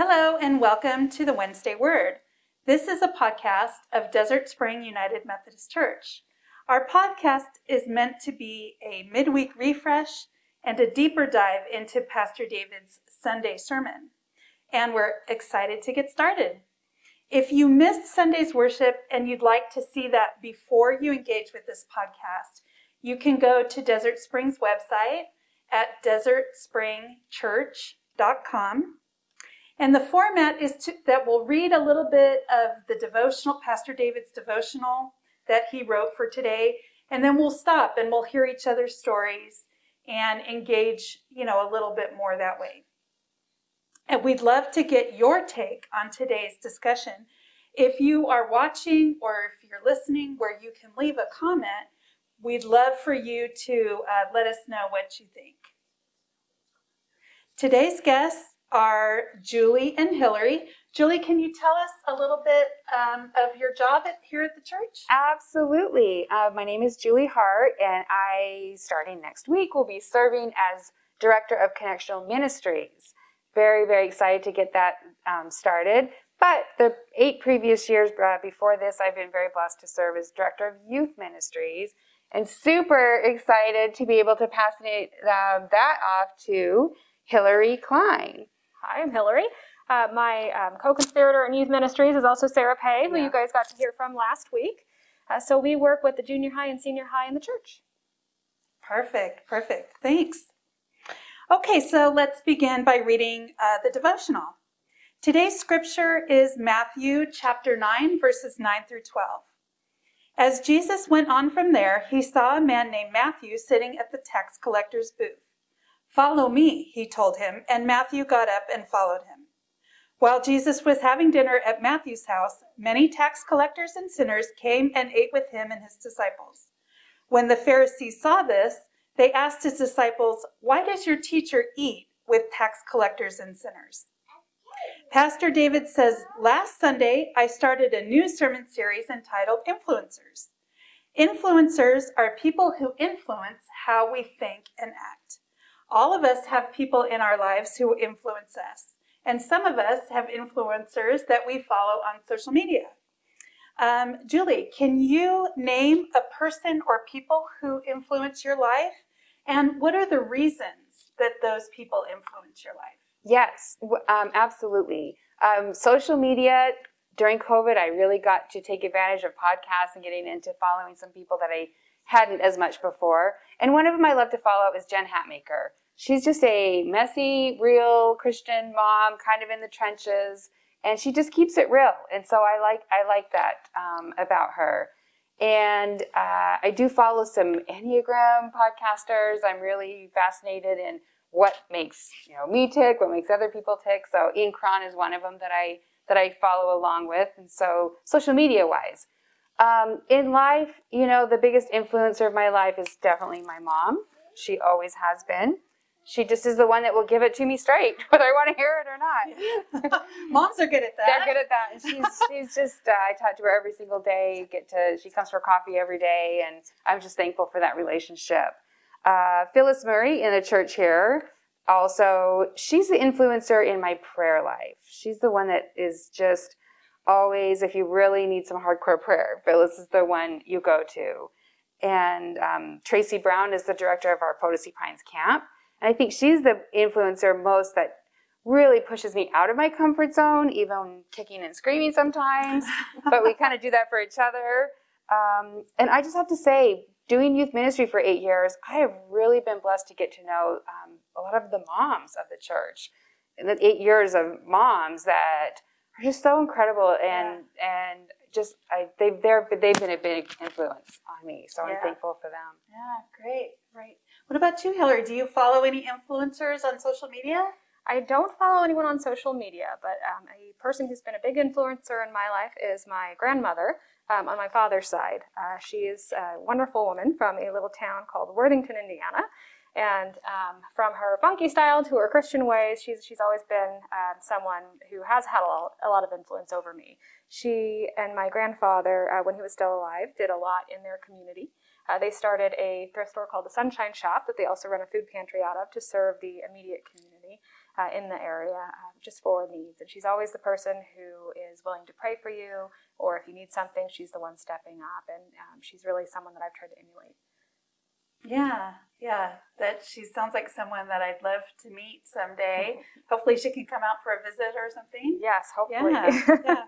Hello and welcome to the Wednesday Word. This is a podcast of Desert Spring United Methodist Church. Our podcast is meant to be a midweek refresh and a deeper dive into Pastor David's Sunday sermon. And we're excited to get started. If you missed Sunday's worship and you'd like to see that before you engage with this podcast, you can go to Desert Spring's website at desertspringchurch.com. And the format is that we'll read a little bit of the devotional, Pastor David's devotional that he wrote for today, and then we'll stop and we'll hear each other's stories and engage, a little bit more that way. And we'd love to get your take on today's discussion. If you are watching or if you're listening where you can leave a comment, we'd love for you to let us know what you think. Today's guests are Julie and Hillary. Julie, can you tell us a little bit of your job here at the church? Absolutely. My name is Julie Hart, and I, starting next week, will be serving as Director of Connectional Ministries. Very, very excited to get that started. But the 8 previous years before this, I've been very blessed to serve as Director of Youth Ministries, and super excited to be able to pass that off to Hillary Klein. Hi, I'm Hillary. My co-conspirator in Youth Ministries is also Sarah Pay, who you guys got to hear from last week. So we work with the junior high and senior high in the church. Perfect. Thanks. Okay, so let's begin by reading the devotional. Today's scripture is Matthew chapter 9, verses 9 through 12. As Jesus went on from there, he saw a man named Matthew sitting at the tax collector's booth. "Follow me," he told him, and Matthew got up and followed him. While Jesus was having dinner at Matthew's house, many tax collectors and sinners came and ate with him and his disciples. When the Pharisees saw this, they asked his disciples, "Why does your teacher eat with tax collectors and sinners?" Pastor David says, "Last Sunday, I started a new sermon series entitled Influencers. Influencers are people who influence how we think and act. All of us have people in our lives who influence us, and some of us have influencers that we follow on social media." Julie, can you name a person or people who influence your life, and what are the reasons that those people influence your life? Yes, absolutely. Social media, during COVID, I really got to take advantage of podcasts and getting into following some people that I hadn't as much before. And one of them I love to follow is Jen Hatmaker. She's just a messy, real Christian mom, kind of in the trenches, and she just keeps it real. And so I like that about her. And I do follow some Enneagram podcasters. I'm really fascinated in what makes me tick, what makes other people tick. So Ian Cron is one of them that I follow along with. And so social media wise. In life, the biggest influencer of my life is definitely my mom. She always has been. She just is the one that will give it to me straight, whether I want to hear it or not. Moms are good at that. They're good at that. And she's just, I talk to her every single day. She comes for coffee every day, and I'm just thankful for that relationship. Phyllis Murray in the church here, also, she's the influencer in my prayer life. She's the one that is just always, if you really need some hardcore prayer, Phyllis is the one you go to. And Tracy Brown is the director of our Potosi Pines Camp. And I think she's the influencer most that really pushes me out of my comfort zone, even kicking and screaming sometimes. But we kind of do that for each other. And I just have to say, doing youth ministry for 8 years, I have really been blessed to get to know a lot of the moms of the church. And the 8 years of moms that are just so incredible, and they've been a big influence on me. So I'm thankful for them. Yeah, great, right. What about you, Hillary? Do you follow any influencers on social media? I don't follow anyone on social media, but a person who's been a big influencer in my life is my grandmother. On my father's side. She is a wonderful woman from a little town called Worthington, Indiana. And from her funky style to her Christian ways, she's always been someone who has had a lot of influence over me. She and my grandfather, when he was still alive, did a lot in their community. They started a thrift store called the Sunshine Shop that they also run a food pantry out of to serve the immediate community. in the area just for needs. And she's always the person who is willing to pray for you, or if you need something, she's the one stepping up. And she's really someone that I've tried to emulate. Yeah. That she sounds like someone that I'd love to meet someday. Hopefully she can come out for a visit or something. Yes, hopefully. Yeah.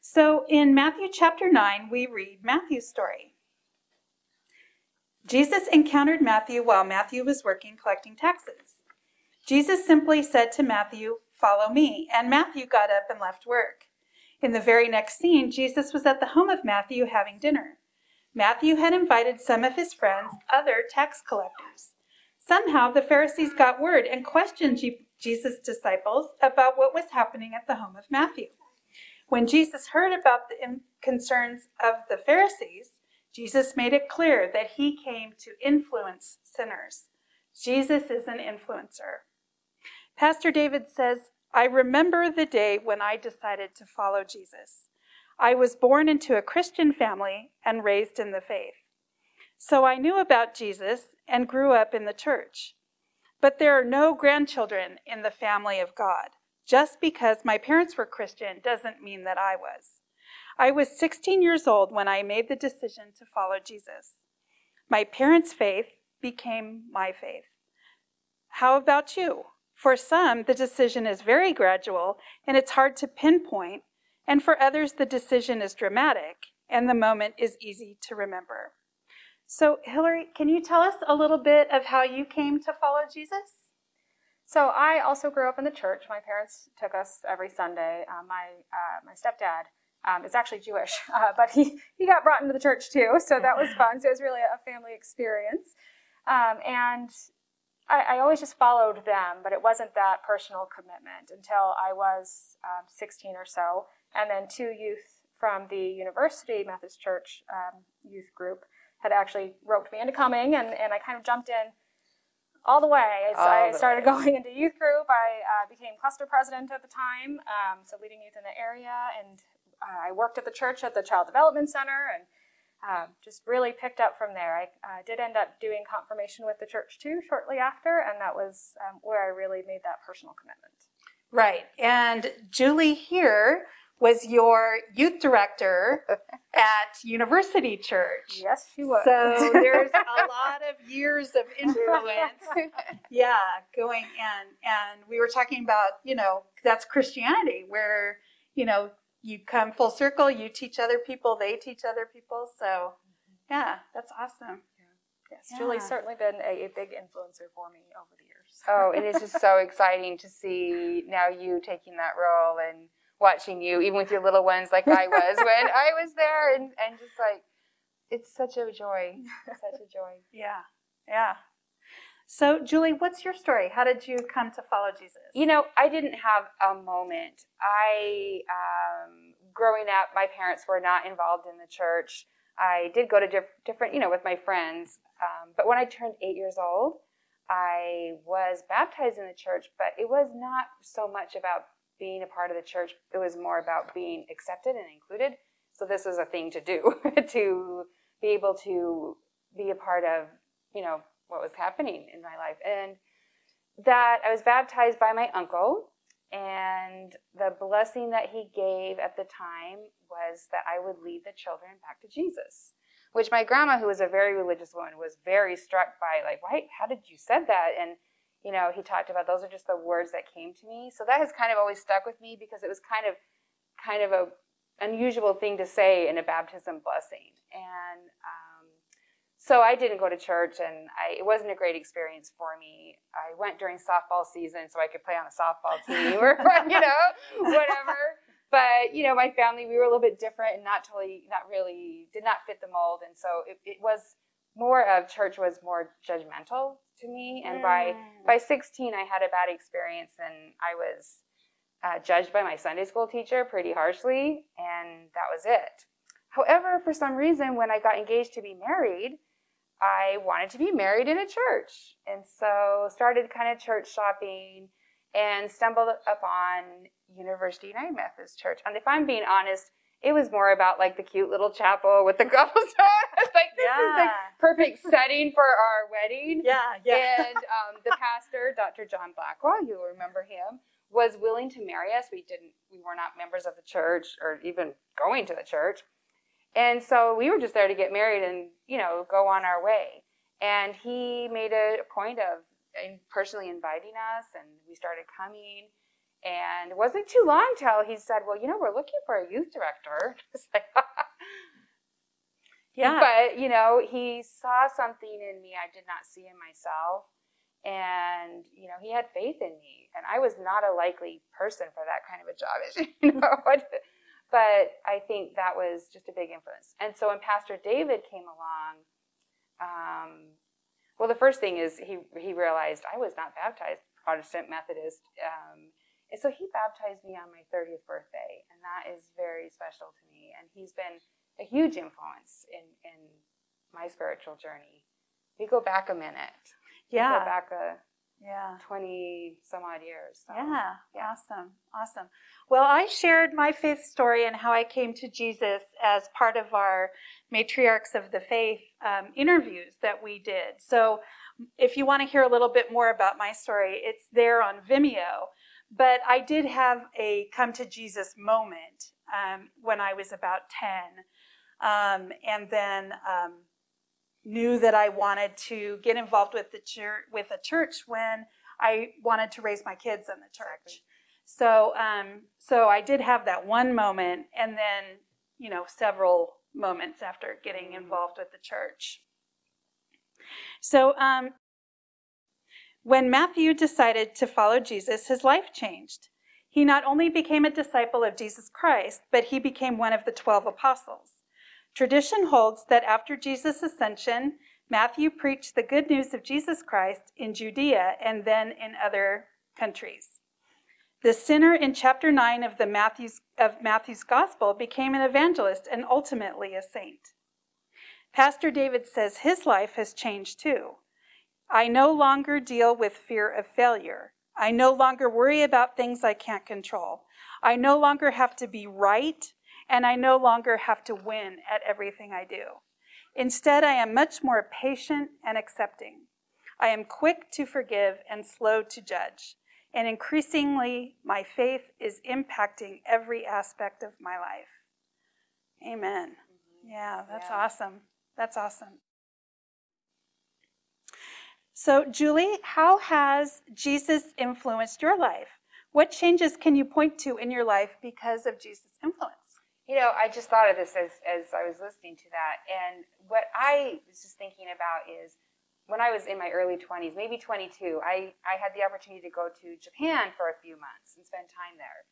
So in Matthew chapter 9, we read Matthew's story. Jesus encountered Matthew while Matthew was working collecting taxes. Jesus simply said to Matthew, "Follow me," and Matthew got up and left work. In the very next scene, Jesus was at the home of Matthew having dinner. Matthew had invited some of his friends, other tax collectors. Somehow the Pharisees got word and questioned Jesus' disciples about what was happening at the home of Matthew. When Jesus heard about the concerns of the Pharisees, Jesus made it clear that he came to influence sinners. Jesus is an influencer. Pastor David says, "I remember the day when I decided to follow Jesus. I was born into a Christian family and raised in the faith. So I knew about Jesus and grew up in the church. But there are no grandchildren in the family of God. Just because my parents were Christian doesn't mean that I was. I was 16 years old when I made the decision to follow Jesus. My parents' faith became my faith. How about you? For some, the decision is very gradual and it's hard to pinpoint, and for others, the decision is dramatic and the moment is easy to remember." So, Hillary, can you tell us a little bit of how you came to follow Jesus? So I also grew up in the church. My parents took us every Sunday. My stepdad is actually Jewish, but he got brought into the church too, so that was fun. So it was really a family experience. And I always just followed them, but it wasn't that personal commitment until I was 16 or so. And then two youth from the University Methodist Church youth group had actually roped me into coming, and I kind of jumped in all the way. I started going into youth group. I became cluster president at the time, so leading youth in the area. And I worked at the church at the Child Development Center and just really picked up from there. I did end up doing confirmation with the church too shortly after, and that was where I really made that personal commitment. Right. And Julie here was your youth director at University Church. Yes, she was. So there's a lot of years of influence, going in. And we were talking about, that's Christianity, where, you come full circle, you teach other people, they teach other people. So, that's awesome. Yes, Julie's certainly been a big influencer for me over the years. Oh, it is just so exciting to see now you taking that role and watching you, even with your little ones, like I was when I was there, and just like, it's such a joy. Yeah. So, Julie, what's your story? How did you come to follow Jesus? I didn't have a moment. Growing up, my parents were not involved in the church. I did go to different, with my friends. But when I turned 8 years old, I was baptized in the church, but it was not so much about being a part of the church. It was more about being accepted and included. So this was a thing to do, to be able to be a part of, what was happening in my life. And that I was baptized by my uncle, and the blessing that he gave at the time was that I would lead the children back to Jesus, which my grandma, who was a very religious woman, was very struck by, like, why? How did you said that? And, he talked about those are just the words that came to me. So that has kind of always stuck with me, because it was kind of a unusual thing to say in a baptism blessing. And so I didn't go to church, and it wasn't a great experience for me. I went during softball season so I could play on a softball team or, whatever. But, my family, we were a little bit different and not really, did not fit the mold. And so it was more of church was more judgmental to me. And by 16, I had a bad experience, and I was judged by my Sunday school teacher pretty harshly. And that was it. However, for some reason, when I got engaged to be married, I wanted to be married in a church, and so started kind of church shopping and stumbled upon University United Methodist Church. And if I'm being honest, It was more about like the cute little chapel with the cobblestone. Like, this is the perfect setting for our wedding. And the pastor, Dr. John Blackwell, you'll remember him, was willing to marry us. We were not members of the church or even going to the church. And so we were just there to get married and, you know, go on our way. And he made a point of personally inviting us, and we started coming. And it wasn't too long till he said, well, you know, we're looking for a youth director. It's like, But, you know, he saw something in me I did not see in myself. And, you know, he had faith in me. And I was not a likely person for that kind of a job, as you know. But I think that was just a big influence. And so when Pastor David came along, well, the first thing is he realized I was not baptized Protestant Methodist. And so he baptized me on my 30th birthday, and that is very special to me. And he's been a huge influence in my spiritual journey. We go back a minute. Yeah. We go back 20 some odd years. So. Yeah. Awesome. Well, I shared my faith story and how I came to Jesus as part of our Matriarchs of the Faith interviews that we did. So if you want to hear a little bit more about my story, it's there on Vimeo. But I did have a come to Jesus moment when I was about 10, and then knew that I wanted to get involved with a church when I wanted to raise my kids in the church. So I did have that one moment, and then, you know, several moments after getting involved with the church. So. When Matthew decided to follow Jesus, his life changed. He not only became a disciple of Jesus Christ, but he became one of the 12 apostles. Tradition holds that after Jesus' ascension, Matthew preached the good news of Jesus Christ in Judea and then in other countries. The sinner in chapter 9 of Matthew's gospel became an evangelist and ultimately a saint. Pastor David says his life has changed too. I no longer deal with fear of failure. I no longer worry about things I can't control. I no longer have to be right, and I no longer have to win at everything I do. Instead, I am much more patient and accepting. I am quick to forgive and slow to judge. And increasingly, my faith is impacting every aspect of my life. Amen. Yeah, that's awesome. That's awesome. So, Julie, how has Jesus influenced your life? What changes can you point to in your life because of Jesus' influence? You know, I just thought of this as I was listening to that. And what I was just thinking about is when I was in my early 20s, maybe 22, I had the opportunity to go to Japan for a few months and spend time there.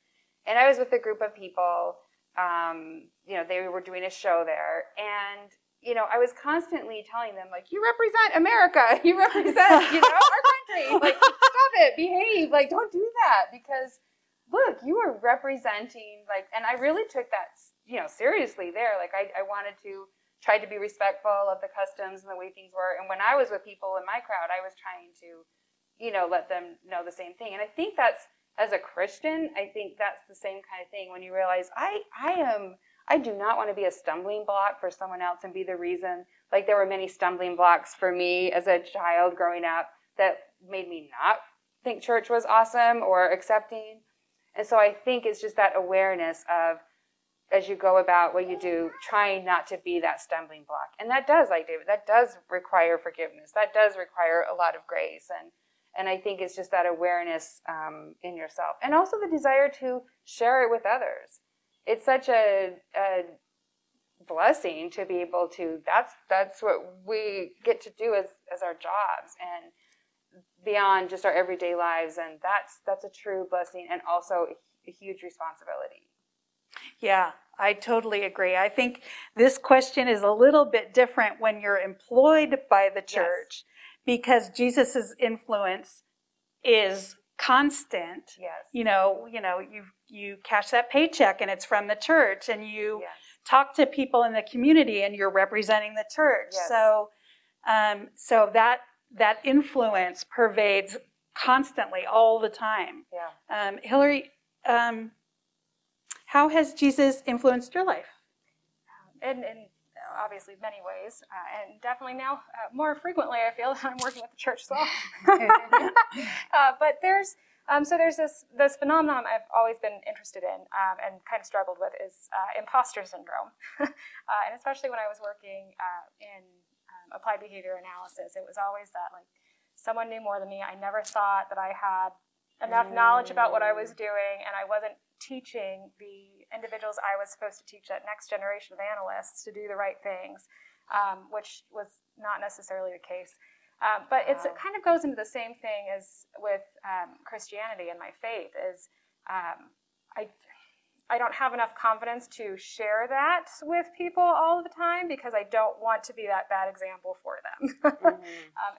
And I was with a group of people. You know, they were doing a show there. And you know, I was constantly telling them, like, you represent America. You represent, you know, our country. Like, stop it. Behave. Like, don't do that. Because, look, you are representing, like, and I really took that, you know, seriously there. Like, I wanted to try to be respectful of the customs and the way things were. And when I was with people in my crowd, I was trying to, you know, let them know the same thing. And I think that's, as a Christian, I think that's the same kind of thing when you realize I do not want to be a stumbling block for someone else and be the reason. Like, there were many stumbling blocks for me as a child growing up that made me not think church was awesome or accepting. And so I think it's just that awareness of, as you go about what you do, trying not to be that stumbling block. And that does, like David, that does require forgiveness. That does require a lot of grace. And I think it's just that awareness in yourself. And also the desire to share it with others. It's such a blessing to be able to, that's what we get to do as our jobs and beyond just our everyday lives. And that's a true blessing and also a huge responsibility. Yeah, I totally agree. I think this question is a little bit different when you're employed by the church, because Jesus's influence is constant. Yes. You know, you cash that paycheck and it's from the church, and you talk to people in the community and you're representing the church. Yes. So that influence pervades constantly all the time. Yeah. Hillary, How has Jesus influenced your life? In obviously many ways, and definitely now more frequently, I feel, that I'm working with the church so often. But there's, so there's this phenomenon I've always been interested in and kind of struggled with is imposter syndrome. And especially when I was working in applied behavior analysis, it was always that, like, someone knew more than me. I never thought that I had enough knowledge about what I was doing, and I wasn't teaching the individuals I was supposed to teach, that next generation of analysts, to do the right things, which was not necessarily the case. But it kind of goes into the same thing as with Christianity and my faith, is I don't have enough confidence to share that with people all the time because I don't want to be that bad example for them.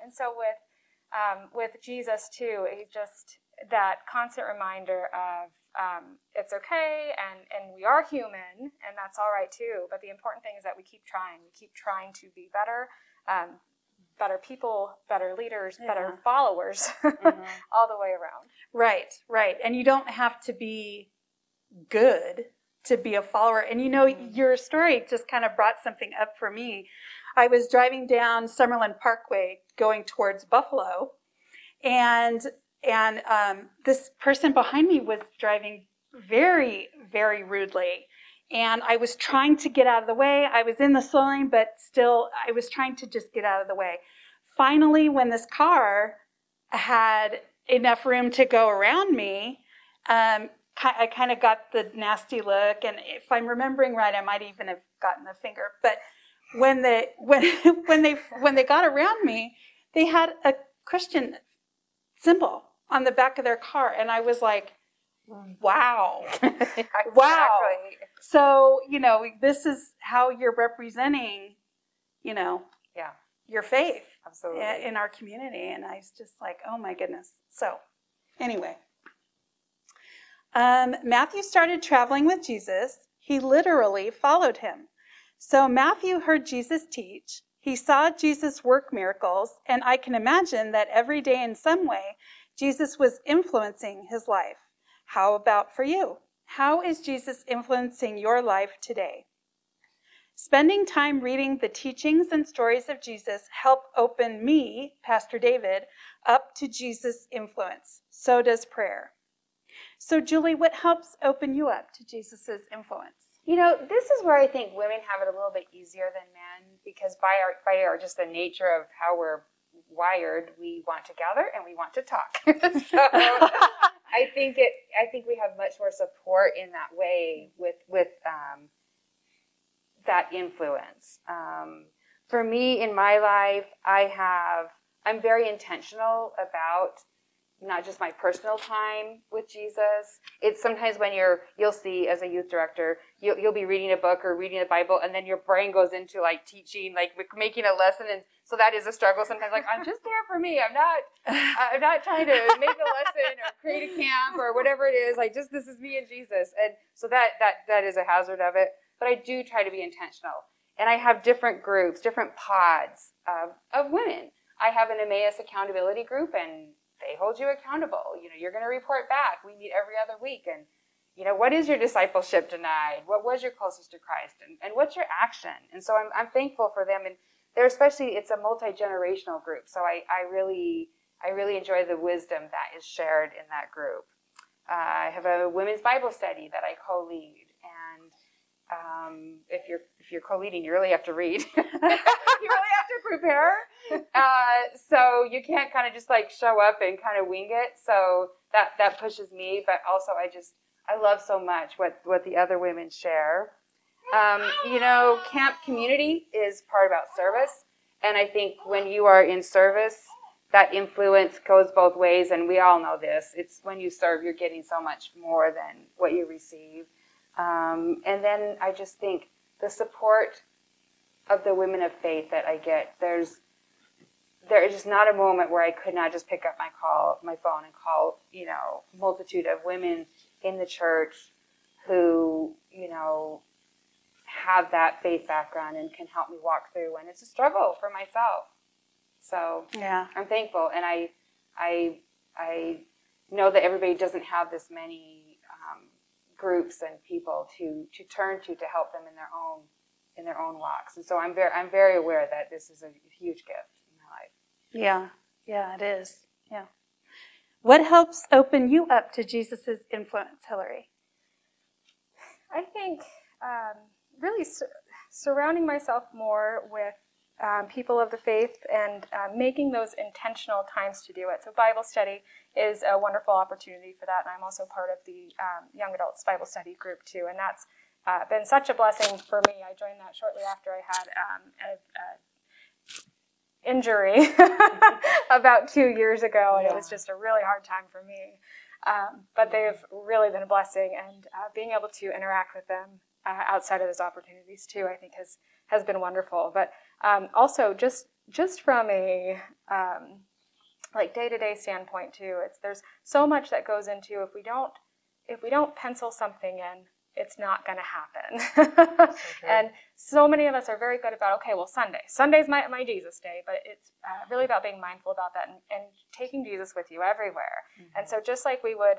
And so with Jesus too, he just, that constant reminder of it's okay, and we are human, and that's all right too. But the important thing is that we keep trying. We keep trying to be better, better people, better leaders, better followers, all the way around. Right, right. And you don't have to be good to be a follower. And you know, your story just kind of brought something up for me. I was driving down Summerlin Parkway going towards Buffalo, and this person behind me was driving very, very rudely. And I was trying to get out of the way. I was in the slow lane, but still, I was trying to just get out of the way. Finally, when this car had enough room to go around me, I kind of got the nasty look. And if I'm remembering right, I might even have gotten the finger. But when they got around me, they had a Christian symbol on the back of their car, and I was like, wow. Wow. So, you know, this is how you're representing, you know, your faith in our community. And I was just like, oh my goodness. So anyway, Matthew started traveling with Jesus. He literally followed him. So Matthew heard Jesus teach. He saw Jesus work miracles, and I can imagine that every day in some way, Jesus was influencing his life. How about for you? How is Jesus influencing your life today? Spending time reading the teachings and stories of Jesus help open me, Pastor David, up to Jesus' influence. So does prayer. So, Julie, what helps open you up to Jesus' influence? You know, this is where I think women have it a little bit easier than men, because by our just the nature of how we're wired, we want to gather and we want to talk. So I think we have much more support in that way with that influence. For me in my life, I'm very intentional about not just my personal time with Jesus. It's sometimes when you'll see as a youth director, you'll be reading a book or reading the Bible, and then your brain goes into like teaching, like making a lesson. And so that is a struggle sometimes. Like, I'm just there for me. I'm not trying to make a lesson or create a camp or whatever it is. Like, just, this is me and Jesus. And so that is a hazard of it. But I do try to be intentional. And I have different groups, different pods of women. I have an Emmaus accountability group, and they hold you accountable. You know, you're going to report back. We meet every other week. And, you know, what is your discipleship denied? What was your closest to Christ? And what's your action? And so I'm thankful for them. And they're especially, it's a multi-generational group. So I really enjoy the wisdom that is shared in that group. I have a women's Bible study that I co-lead. And if you're co-leading, you really have to read. You really have to prepare. So you can't kind of just like show up and kind of wing it. So that pushes me, but also I love so much what the other women share. You know, camp community is part about service. And I think when you are in service, that influence goes both ways. And we all know this. It's when you serve, you're getting so much more than what you receive. And then I just think the support of the women of faith that I get, there is just not a moment where I could not just pick up my phone and call, you know, multitude of women in the church who, you know, have that faith background and can help me walk through when it's a struggle for myself. So yeah, I'm thankful. And I know that everybody doesn't have this many groups and people to turn to help them in their own walks. And so I'm very aware that this is a huge gift in my life. Yeah, it is. Yeah. What helps open you up to Jesus' influence, Hillary? I think really surrounding myself more with people of the faith and making those intentional times to do it. So Bible study is a wonderful opportunity for that, and I'm also part of the Young Adults Bible Study group too, and that's been such a blessing for me. I joined that shortly after I had an injury about 2 years ago, and it was just a really hard time for me. But they've really been a blessing, and being able to interact with them outside of those opportunities too, I think has been wonderful. But also just from a like day-to-day standpoint too, there's so much that goes into if we don't pencil something in, it's not going to happen. So and so many of us are very good about, okay, well, Sunday's my Jesus day, but it's really about being mindful about that and taking Jesus with you everywhere. Mm-hmm. And so just like we would,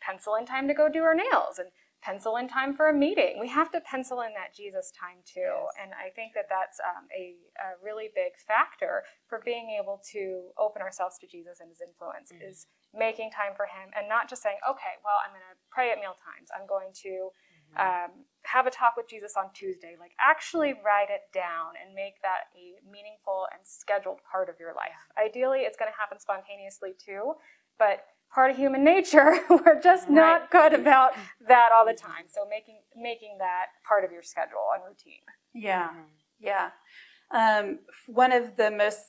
pencil in time to go do our nails and pencil in time for a meeting, we have to pencil in that Jesus time too. Yes. And I think that's a really big factor for being able to open ourselves to Jesus and his influence, mm-hmm. is making time for him and not just saying, okay, well, I'm going to pray at meal times. I'm going to have a talk with Jesus on Tuesday. Like, actually write it down and make that a meaningful and scheduled part of your life. Ideally, it's going to happen spontaneously too, but part of human nature, we're just not good about that all the time. So making that part of your schedule and routine. Yeah, yeah. One of the most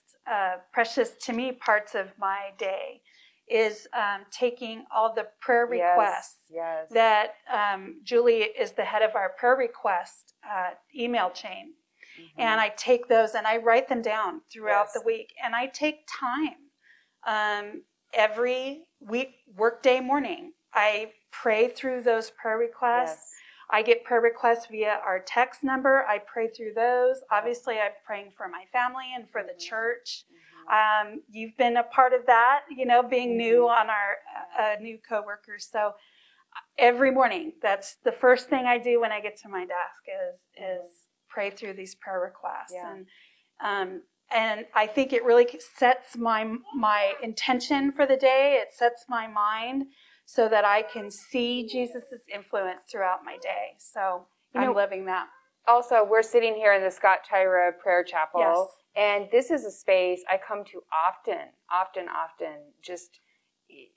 precious to me parts of my day is taking all the prayer requests that Julie is the head of our prayer request email chain. Mm-hmm. And I take those and I write them down throughout the week. And I take time every workday morning. I pray through those prayer requests. Yes. I get prayer requests via our text number. I pray through those. Obviously, I'm praying for my family and for the church. Mm-hmm. You've been a part of that, being new on our new coworkers. So every morning, that's the first thing I do when I get to my desk is pray through these prayer requests. Yeah. And I think it really sets my intention for the day. It sets my mind so that I can see Jesus' influence throughout my day. So I'm loving that. Also, we're sitting here in the Scott Tyra Prayer Chapel, and this is a space I come to often, just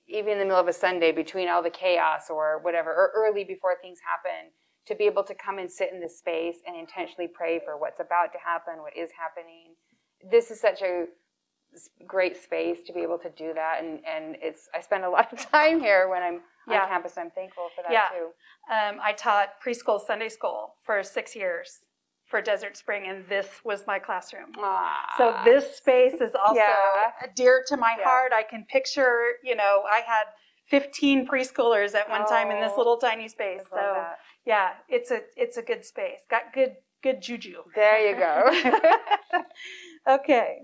even in the middle of a Sunday between all the chaos or whatever, or early before things happen, to be able to come and sit in this space and intentionally pray for what's about to happen, what is happening. This is such a great space to be able to do that, and I spend a lot of time here when I'm on campus. I'm thankful for that too. I taught preschool Sunday school for 6 years for Desert Spring, and this was my classroom. So this space is also dear to my heart. I can picture, I had 15 preschoolers at one time in this little tiny space. I love that. Yeah, it's a good space. Got good juju. There you go. Okay.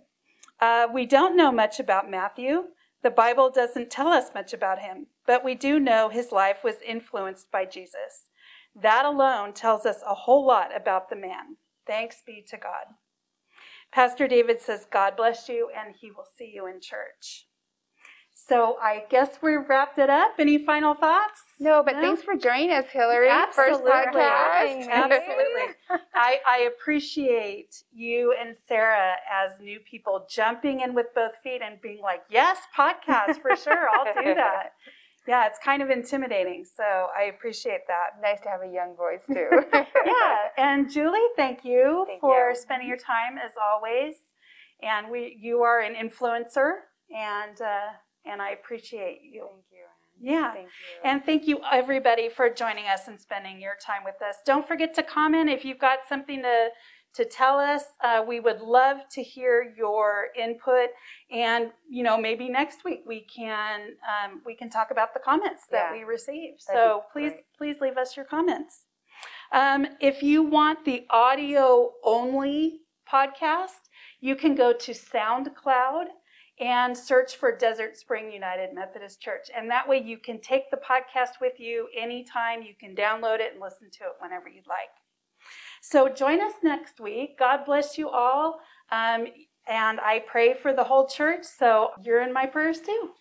We don't know much about Matthew. The Bible doesn't tell us much about him, but we do know his life was influenced by Jesus. That alone tells us a whole lot about the man. Thanks be to God. Pastor David says, God bless you, and he will see you in church. So I guess we wrapped it up. Any final thoughts? No, but thanks for joining us, Hillary. Absolutely. First podcast. Absolutely. I appreciate you and Sarah as new people jumping in with both feet and being like, yes, podcast for sure. I'll do that. Yeah, it's kind of intimidating, so I appreciate that. Nice to have a young voice, too. Yeah, and Julie, thank you for spending your time, as always. And you are an influencer, and I appreciate you. Thank you. Yeah. Thank you. And thank you, everybody, for joining us and spending your time with us. Don't forget to comment if you've got something to tell us. We would love to hear your input. And, maybe next week we can talk about the comments that we receive. So please leave us your comments. If you want the audio-only podcast, you can go to SoundCloud and search for Desert Spring United Methodist Church. And that way you can take the podcast with you anytime. You can download it and listen to it whenever you'd like. So join us next week. God bless you all. And I pray for the whole church. So you're in my prayers too.